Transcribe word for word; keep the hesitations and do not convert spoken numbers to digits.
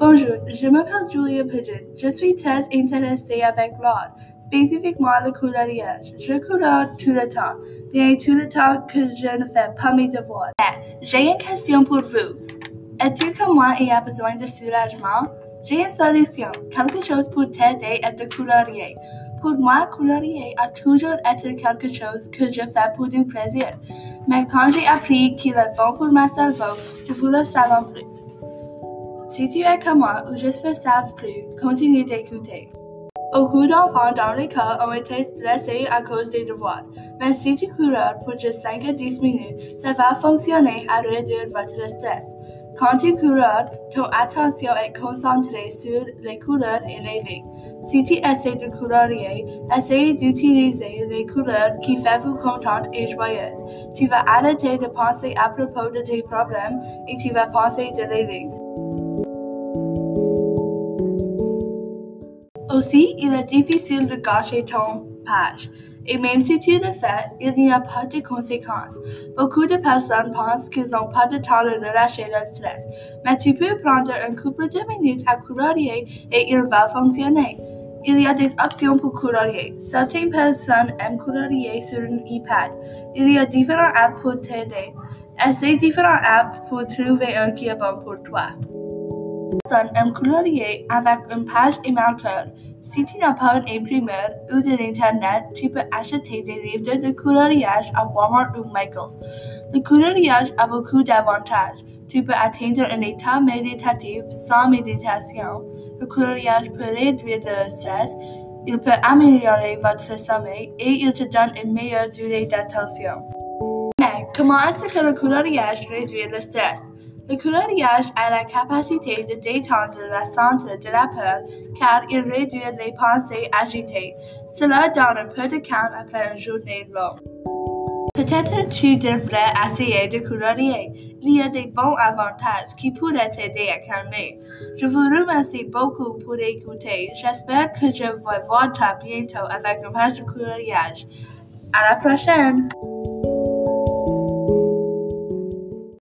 Bonjour, je m'appelle Julia Pedrin. Je suis très intéressée avec l'ordre, spécifiquement le coloriage. Je colore tout le temps, bien tout le temps que je ne fais pas mes devoirs. Mais, j'ai une question pour vous. Es-tu comme moi et a besoin de soulagement? J'ai une solution, quelque chose pour t'aider à te colorier. Pour moi, colorier a toujours été quelque chose que je fais pour du plaisir. Mais quand j'ai appris qu'il est bon pour ma cerveau, je ne vous le savais plus. Si tu es comme moi ou je ne savais plus, continue d'écouter. Beaucoup d'enfants dans l'école ont été stressés à cause des devoirs. Mais si tu colores pour juste cinq à dix minutes, ça va fonctionner à réduire votre stress. Quand tu colores, ton attention est concentrée sur les couleurs et les lignes. Si tu essaies de colorier, essaye d'utiliser les couleurs qui font vous contente et joyeuse. Tu vas arrêter de penser à propos de tes problèmes et tu vas penser de les lignes. Aussi, il est difficile de gâcher ton page. Et même si tu le fais, il n'y a pas de conséquences. Beaucoup de personnes pensent qu'ils n'ont pas de temps de relâcher le stress. Mais tu peux prendre un couple de minutes à colorier et il va fonctionner. Il y a des options pour colorier. Certaines personnes aiment colorier sur un iPad. Il y a différents apps pour t'aider. Essaye différents apps pour trouver un qui est bon pour toi. Personne aime colorier avec une page et marqueur. Si tu n'as pas un imprimeur ou de l'internet, tu peux acheter des livres de coloriage à Walmart ou Michaels. Le coloriage a beaucoup d'avantages. Tu peux atteindre un état méditatif sans méditation. Le coloriage peut réduire le stress, il peut améliorer votre sommeil et il te donne une meilleure durée d'attention. Mais comment est-ce que le coloriage réduit le stress? Le coloriage a la capacité de détendre le centre de la peur car il réduit les pensées agitées. Cela donne un peu de calme après une journée longue. Peut-être tu devrais essayer de colorier. Il y a des bons avantages qui pourraient t'aider à calmer. Je vous remercie beaucoup pour écouter. J'espère que je vais vous voir très bientôt avec une page de coloriage. À la prochaine!